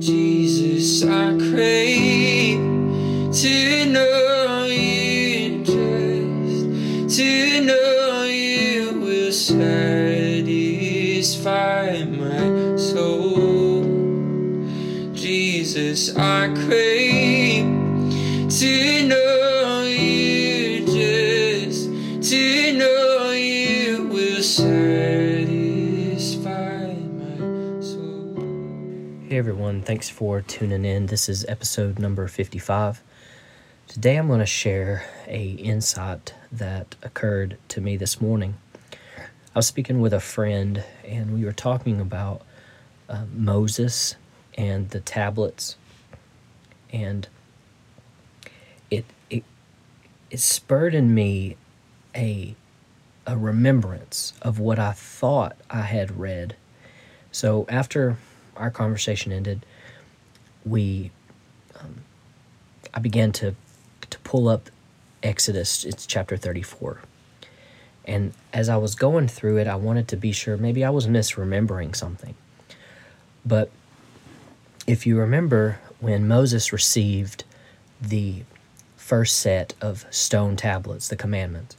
Jesus, I crave to know you, just to know you will satisfy my soul. Jesus, I crave to know you, just to know you will satisfy my soul. Hey everyone, thanks for tuning in. This is episode number 55. Today I'm going to share an insight that occurred to me this morning. I was speaking with a friend and we were talking about Moses and the tablets, and it spurred in me a remembrance of what I thought I had read. So after our conversation ended, I began to pull up Exodus. It's chapter 34. And as I was going through it, I wanted to be sure maybe I was misremembering something. But if you remember, when Moses received the first set of stone tablets, the commandments,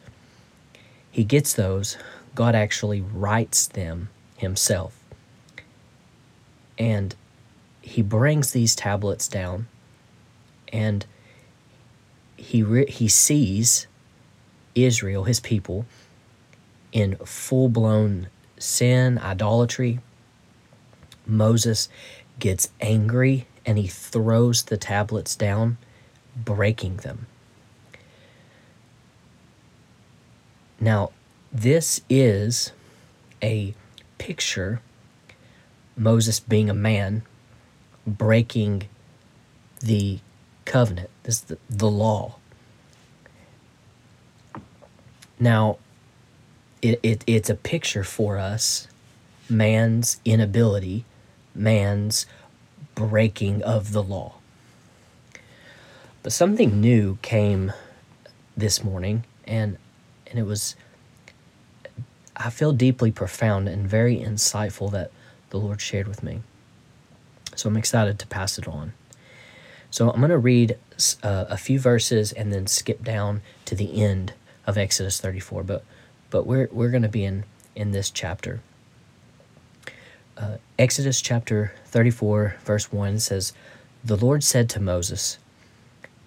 he gets those. God actually writes them himself. And he brings these tablets down, and he sees Israel, his people, in full-blown sin, idolatry. Moses gets angry, and he throws the tablets down, breaking them. Now, this is a picture, Moses being a man, breaking the covenant, this the law. Now, it's a picture for us, man's inability, man's breaking of the law. But something new came this morning, and it was, I feel, deeply profound and very insightful that the Lord shared with me. So I'm excited to pass it on. So I'm going to read a few verses and then skip down to the end of Exodus 34. But we're going to be in this chapter. Exodus chapter 34, verse 1 says, "The Lord said to Moses,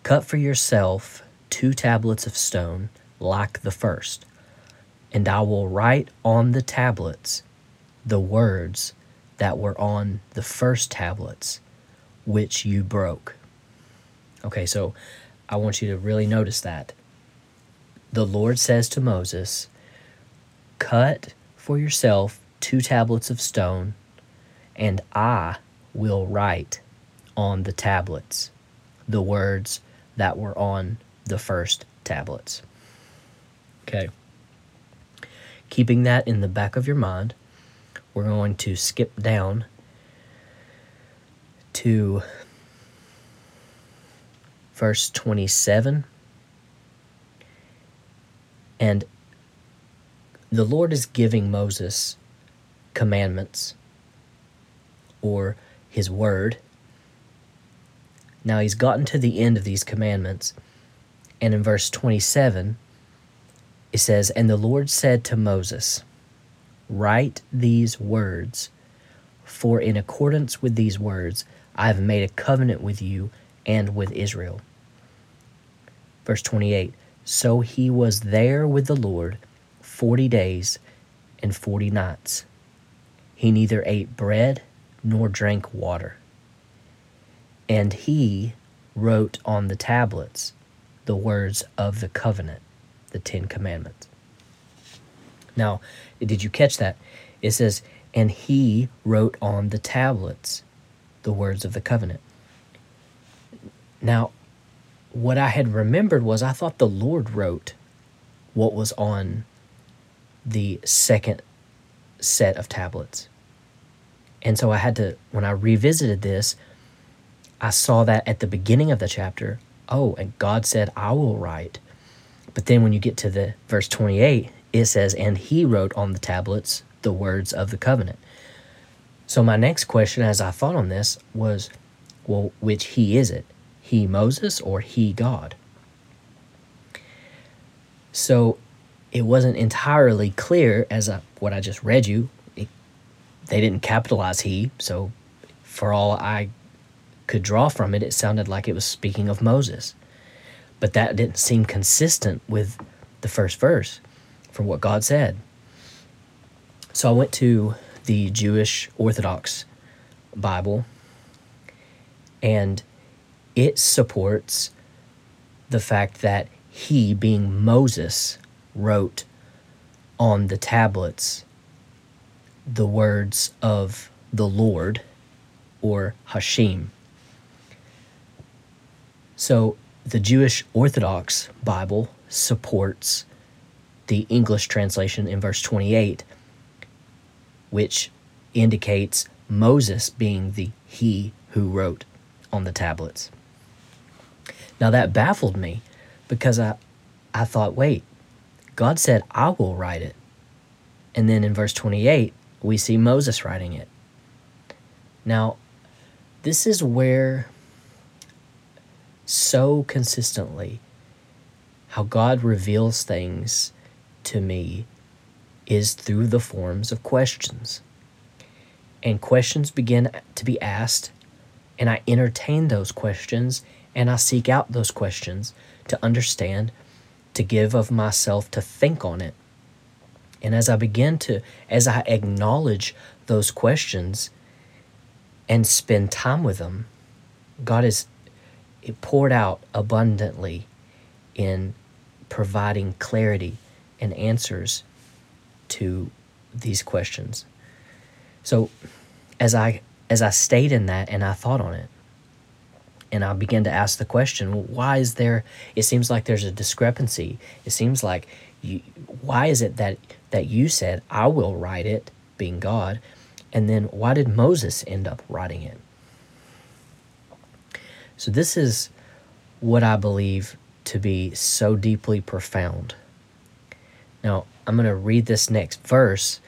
'Cut for yourself 2 tablets of stone like the first, and I will write on the tablets the words that were on the first tablets which you broke.'" Okay, so I want you to really notice that. The Lord says to Moses, "Cut for yourself 2 tablets of stone, and I will write on the tablets the words that were on the first tablets." Okay. Keeping that in the back of your mind, we're going to skip down to verse 27. And the Lord is giving Moses commandments or his word. Now he's gotten to the end of these commandments. And in verse 27, it says, "And the Lord said to Moses, 'Write these words, for in accordance with these words I have made a covenant with you and with Israel.'" Verse 28, "So he was there with the Lord 40 days and 40 nights. He neither ate bread nor drank water. And he wrote on the tablets the words of the covenant," the 10 commandments. Now, did you catch that? It says, "And he wrote on the tablets the words of the covenant." Now, what I had remembered was I thought the Lord wrote what was on the second set of tablets. And so I had to, when I revisited this, I saw that at the beginning of the chapter, oh, and God said, "I will write." But then when you get to the verse 28, it says, "And he wrote on the tablets the words of the covenant." So my next question as I thought on this was, Well, which he is it? He Moses or he God? So it wasn't entirely clear as what I just read you. They didn't capitalize he, so for all I could draw from it, it sounded like it was speaking of Moses. But that didn't seem consistent with the first verse from what God said. So I went to the Jewish Orthodox Bible, and it supports the fact that he, being Moses, wrote on the tablets the words of the Lord, or Hashem. So the Jewish Orthodox Bible supports the English translation in verse 28, which indicates Moses being the he who wrote on the tablets. Now that baffled me, because I thought, wait, God said, I will write it. And then in verse 28, we see Moses writing it. Now, this is where so consistently how God reveals things to me is through the forms of questions. And questions begin to be asked, and I entertain those questions, and I seek out those questions to understand, to give of myself, to think on it. And as I acknowledge those questions and spend time with them, God is poured out abundantly in providing clarity and answers to these questions. So as I stayed in that and I thought on it, and I began to ask the question, why is there, it seems like there's a discrepancy. It seems like, why is it that you said, I will write it, being God, and then why did Moses end up writing it? So this is what I believe to be so deeply profound. Now, I'm going to read this next verse,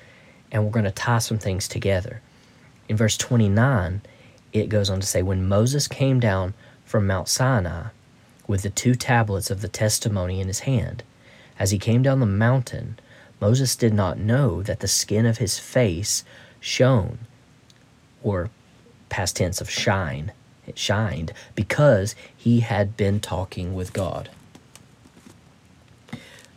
and we're going to tie some things together. In verse 29, it goes on to say, when Moses came down from Mount Sinai with the two tablets of the testimony in his hand, as he came down the mountain, Moses did not know that the skin of his face shone, or past tense of shine, it shined, because he had been talking with God.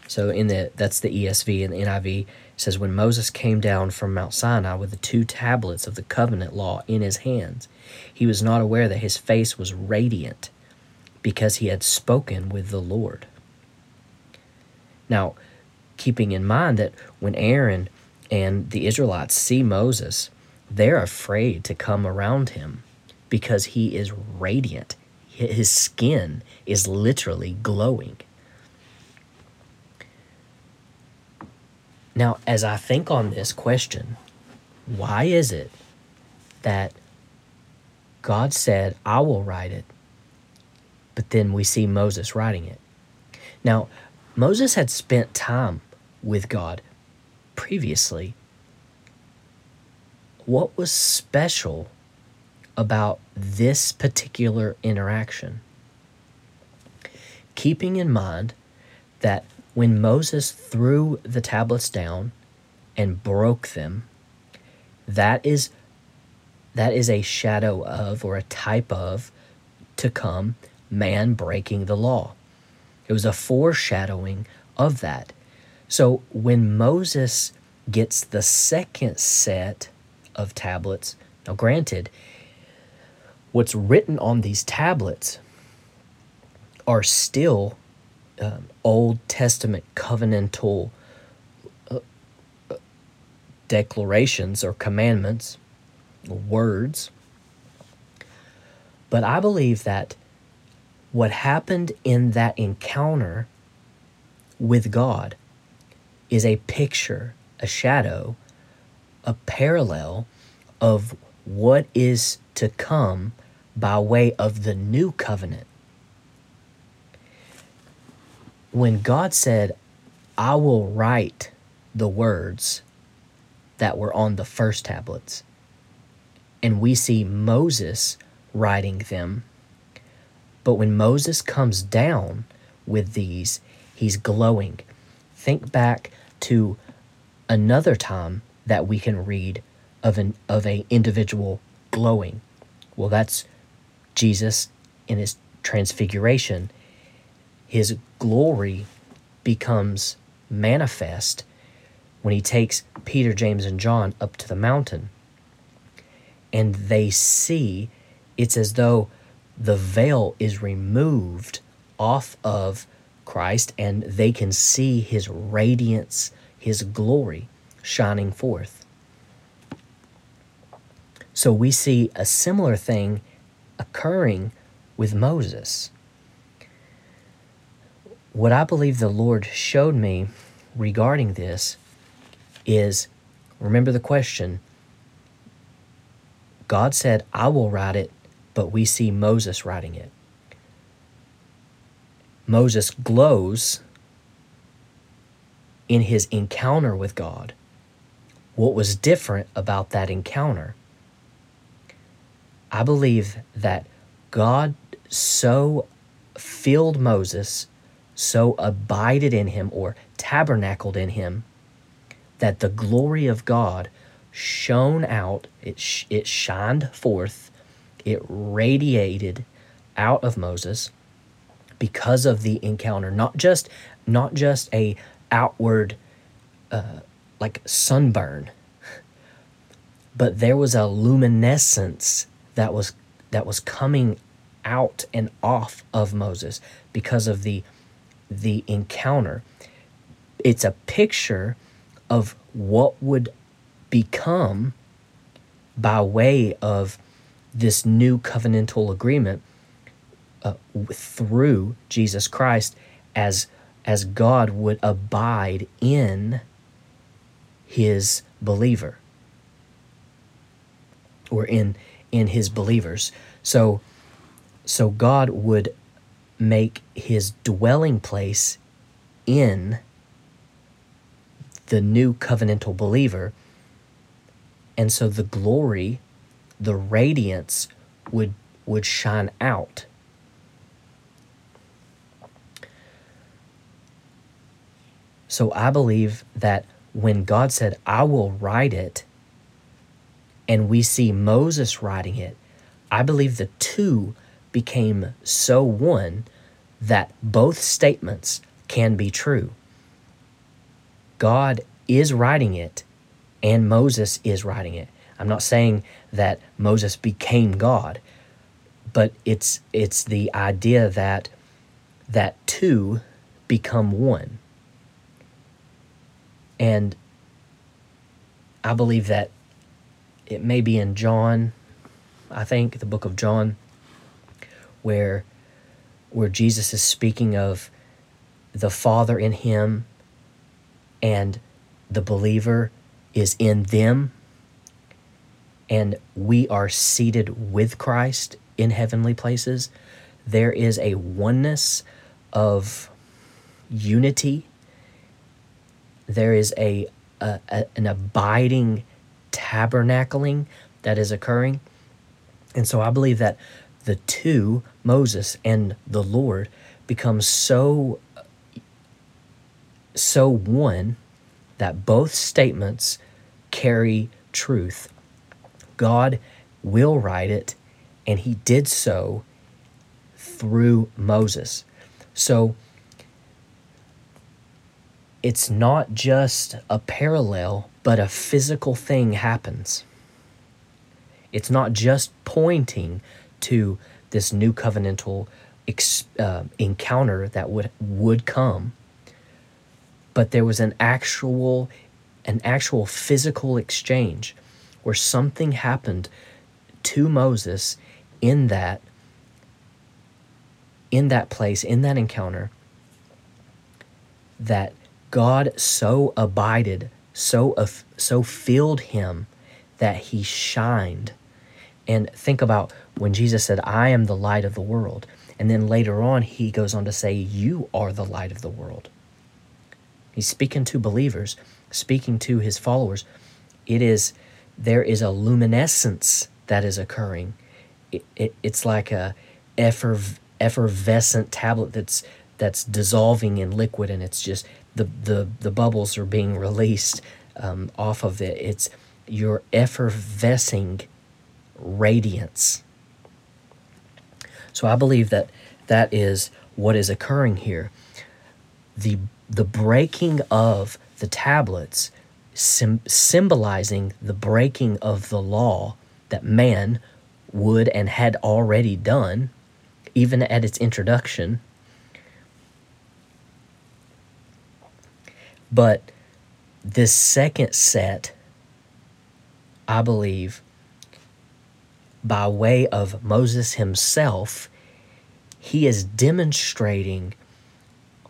So that's the ESV, and the NIV says, when Moses came down from Mount Sinai with the two tablets of the covenant law in his hands, he was not aware that his face was radiant because he had spoken with the Lord. Now, keeping in mind that when Aaron and the Israelites see Moses, they're afraid to come around him because he is radiant. His skin is literally glowing. Now, as I think on this question, why is it that God said, I will write it, but then we see Moses writing it? Now, Moses had spent time with God previously. What was special about this particular interaction? Keeping in mind that when Moses threw the tablets down and broke them, that is a shadow of, or a type of, to come, man breaking the law. It was a foreshadowing of that. So when Moses gets the second set of tablets, now granted, what's written on these tablets are still Old Testament covenantal declarations or commandments, words. But I believe that what happened in that encounter with God is a picture, a shadow, a parallel of what is to come by way of the new covenant. When God said, I will write the words that were on the first tablets, and we see Moses writing them. But when Moses comes down with these, he's glowing. Think back to another time that we can read of an individual glowing. Well, that's Jesus in his transfiguration. His glory becomes manifest when he takes Peter, James, and John up to the mountain. And they see, it's as though the veil is removed off of Christ, and they can see his radiance, his glory shining forth. So we see a similar thing occurring with Moses. What I believe the Lord showed me regarding this is, remember the question, God said, I will write it, but we see Moses writing it. Moses glows in his encounter with God. What was different about that encounter? I believe that God so filled Moses, so abided in him or tabernacled in him, that the glory of God shone out, it shined forth, it radiated out of Moses because of the encounter. Not just a outward like sunburn, but there was a luminescence that was coming out and off of Moses because of the encounter. It's a picture of what would become by way of this new covenantal agreement through Jesus Christ, as God would abide in his believer or in his believers. So God would make his dwelling place in the new covenantal believer. And so the glory, the radiance would shine out. So I believe that when God said, I will write it, and we see Moses writing it, I believe the two became so one that both statements can be true. God is writing it, and Moses is writing it. I'm not saying that Moses became God, but it's the idea that two become one. And I believe that it may be in John, I think, the book of John, where Jesus is speaking of the Father in him and the believer is in them, and we are seated with Christ in heavenly places. There is a oneness of unity. There is an abiding tabernacling that is occurring. And so I believe that the two, Moses and the Lord, become so one that both statements carry truth. God will write it, and he did so through Moses. So it's not just a parallel, but a physical thing happens. It's not just pointing to this new covenantal encounter that would come, but there was an actual physical exchange where something happened to Moses in that place, in that encounter, that God so abided, so filled him that he shined. And think about when Jesus said, I am the light of the world. And then later on, he goes on to say, you are the light of the world. He's speaking to believers, speaking to his followers. There is a luminescence that is occurring, it's like a effervescent tablet that's dissolving in liquid, and it's just the bubbles are being released off of it. It's your effervescing radiance. So I believe that is what is occurring here. The breaking of the tablets symbolizing the breaking of the law that man would and had already done, even at its introduction. But this second set, I believe, by way of Moses himself, he is demonstrating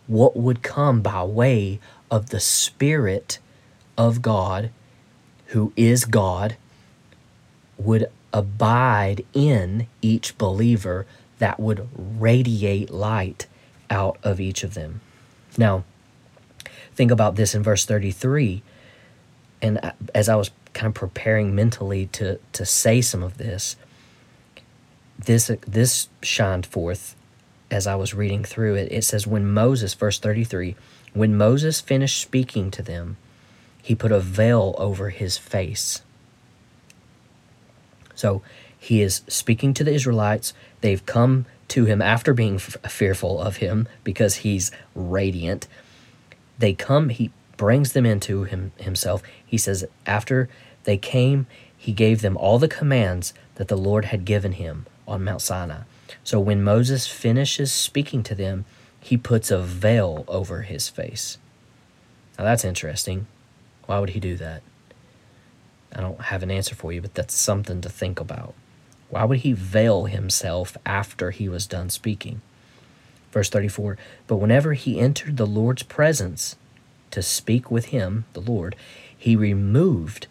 what would come by way of the Spirit of God, who is God, would abide in each believer, that would radiate light out of each of them. Now, think about this in verse 33, and as I was kind of preparing mentally to say some of this shined forth as I was reading through it. It says, verse 33, when Moses finished speaking to them, he put a veil over his face. So he is speaking to the Israelites. They've come to him after being fearful of him because he's radiant. They come, he brings them into himself. He says, after they came, he gave them all the commands that the Lord had given him on Mount Sinai. So when Moses finishes speaking to them, he puts a veil over his face. Now that's interesting. Why would he do that? I don't have an answer for you, but that's something to think about. Why would he veil himself after he was done speaking? Verse 34, but whenever he entered the Lord's presence to speak with him, the Lord, he removed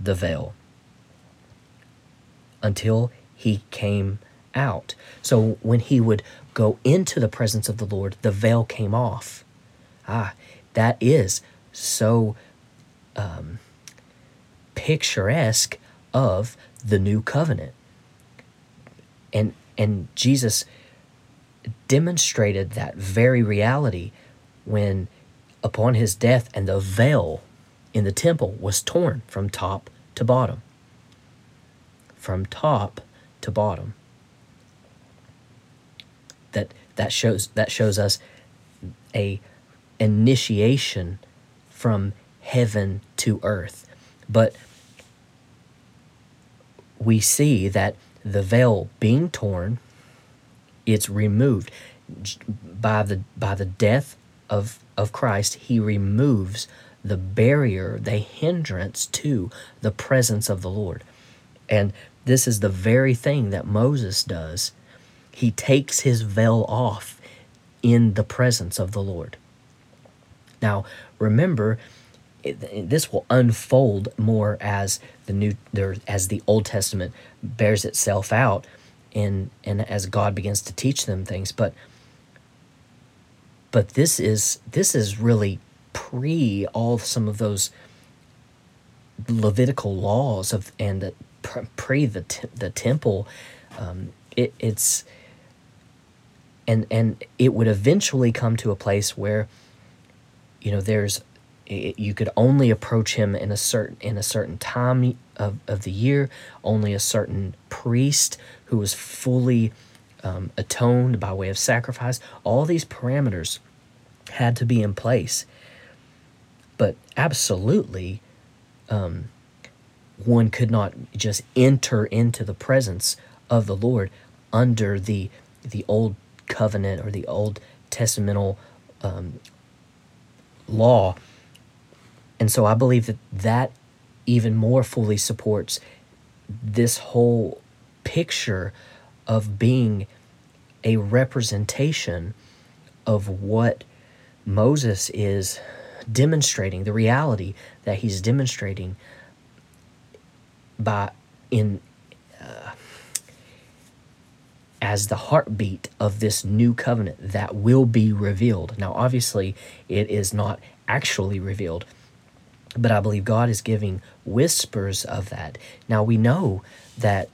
the veil until he came out. So when he would go into the presence of the Lord, the veil came off. That is so picturesque of the new covenant. And Jesus demonstrated that very reality when, upon his death, and the veil in the temple was torn from top to bottom. From top to bottom. That shows us a initiation from heaven to earth. But we see that the veil being torn, it's removed by the death of Christ. He removes the barrier, the hindrance to the presence of the Lord. And this is the very thing that Moses does. He takes his veil off in the presence of the Lord. Now, remember, this will unfold more as the Old Testament bears itself out, and as God begins to teach them things. But this is really pre some of those Levitical laws and pre the temple. It's it would eventually come to a place where you could only approach him in a certain time of the year. Only a certain priest who was fully atoned by way of sacrifice. All these parameters had to be in place. But absolutely, one could not just enter into the presence of the Lord under the old covenant or the Old Testamental law. And so I believe that even more fully supports this whole picture of being a representation of what Moses is demonstrating, the reality that he's demonstrating as the heartbeat of this new covenant that will be revealed. Now, obviously, it is not actually revealed, but I believe God is giving whispers of that. Now, we know that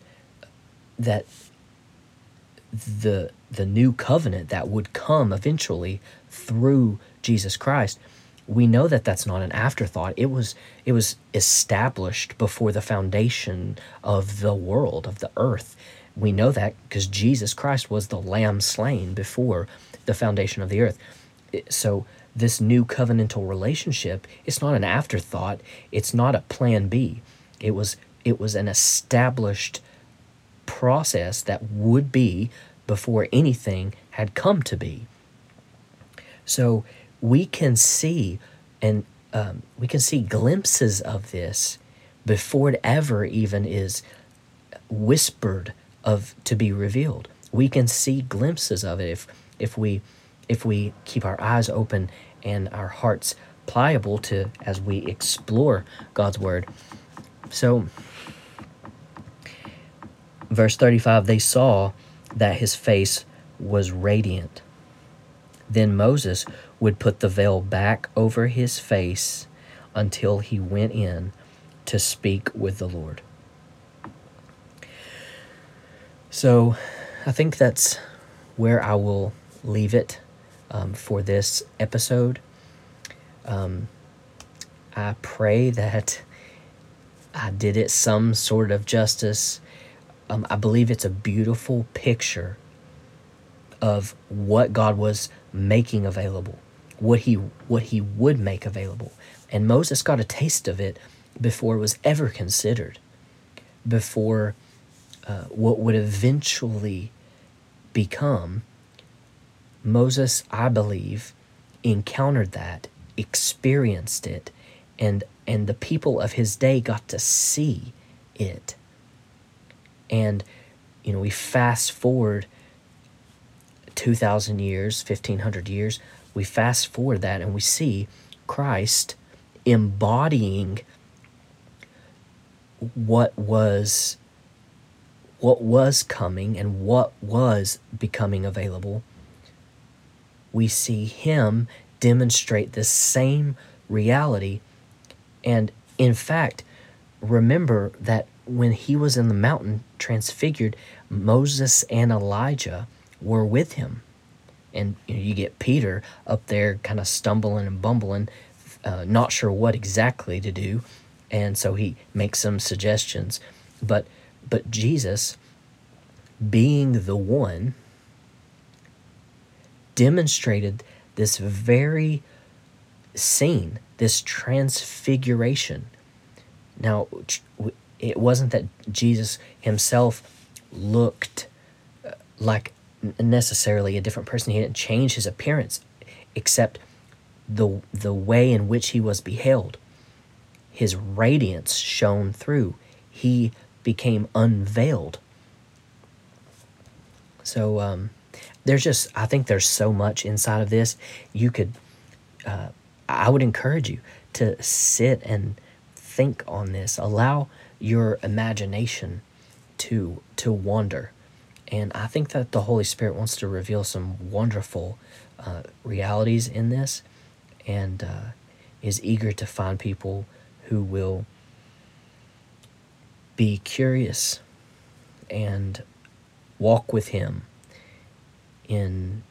the new covenant that would come eventually through Jesus Christ, we know that that's not an afterthought. It was established before the foundation of the world, of the earth. We know that because Jesus Christ was the Lamb slain before the foundation of the earth. So this new covenantal relationship, it's not an afterthought. It's not a plan B. It was an established process that would be before anything had come to be. So we can see, and we can see glimpses of this before it ever even is whispered of to be revealed. We can see glimpses of it if we keep our eyes open and our hearts pliable to as we explore God's word. So, verse 35, they saw that his face was radiant. Then Moses would put the veil back over his face until he went in to speak with the Lord. So I think that's where I will leave it for this episode. I pray that I did it some sort of justice. I believe it's a beautiful picture of what God was making available, what he would make available. And Moses got a taste of it before it was ever considered, before what would eventually become. Moses, I believe, encountered that, experienced it, and the people of his day got to see it. And, you know, we fast forward 2,000 years, 1,500 years, we fast forward that and we see Christ embodying what was coming and what was becoming available. We see him demonstrate the same reality. And in fact, remember that when he was in the mountain transfigured, Moses and Elijah were with him. And you get Peter up there kind of stumbling and bumbling, not sure what exactly to do. And so he makes some suggestions. But Jesus, being the one, demonstrated this very scene, this transfiguration. Now, it wasn't that Jesus himself looked like necessarily a different person. He didn't change his appearance, except the way in which he was beheld. His radiance shone through. He became unveiled. So I think there's so much inside of this. I would encourage you to sit and think on this. Allow your imagination to wander. And I think that the Holy Spirit wants to reveal some wonderful realities in this, and is eager to find people who will be curious and walk with him in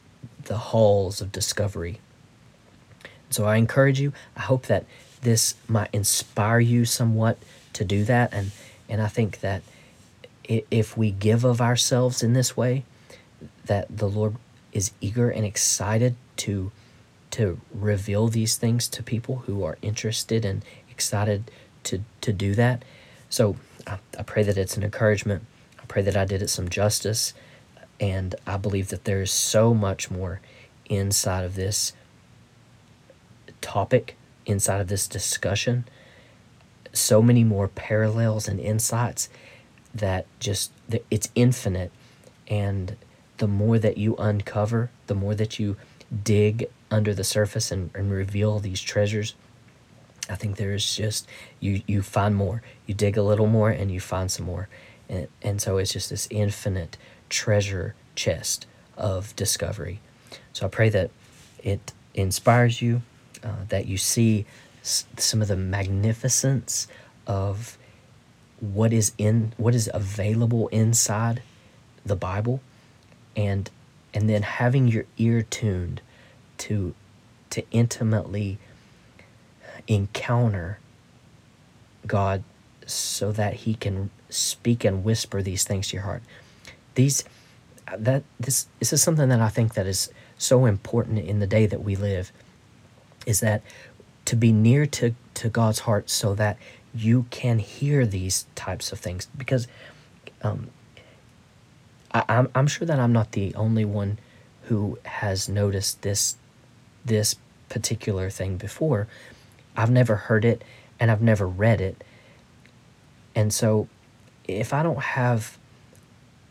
the halls of discovery. So I encourage you. I hope that this might inspire you somewhat to do that. And I think that if we give of ourselves in this way, that the Lord is eager and excited to reveal these things to people who are interested and excited to do that. So I pray that it's an encouragement. I pray that I did it some justice. And I believe that there is so much more inside of this topic, inside of this discussion, so many more parallels and insights that just, it's infinite. And the more that you uncover, the more that you dig under the surface and reveal these treasures, I think there is just, you find more. You dig a little more and you find some more. And so it's just this infinite treasure chest of discovery. So I pray that it inspires you, that you see some of the magnificence of what is available inside the Bible, and then having your ear tuned to intimately encounter God so that he can speak and whisper these things to your heart. This is something that I think that is so important in the day that we live, is that to be near to God's heart so that you can hear these types of things. Because I'm sure that I'm not the only one who has noticed this particular thing before. I've never heard it, and I've never read it. And so if I don't have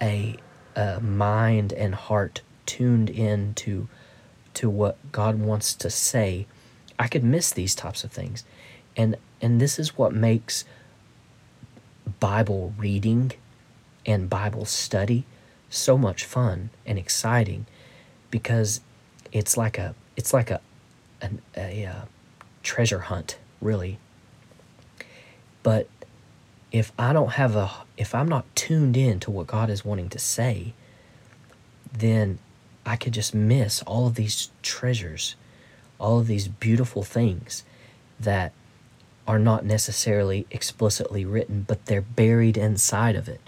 a mind and heart tuned in to what God wants to say, I could miss these types of things. And this is what makes Bible reading and Bible study so much fun and exciting, because it's like a treasure hunt, really. But if I'm not tuned in to what God is wanting to say, then I could just miss all of these treasures, all of these beautiful things that are not necessarily explicitly written, but they're buried inside of it,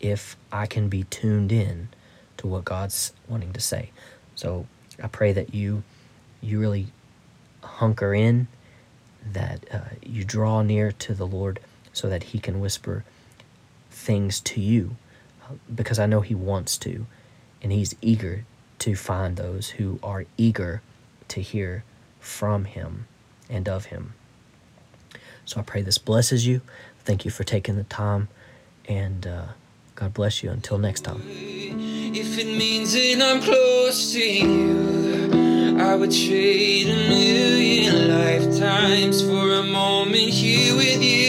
if I can be tuned in to what God's wanting to say. So I pray that you really hunker in, that you draw near to the Lord so that he can whisper things to you, because I know he wants to, and he's eager to find those who are eager to hear from him and of him. So I pray this blesses you. Thank you for taking the time, and God bless you. Until next time. If it means that I'm close to you, I would trade a million lifetimes for a moment here with you.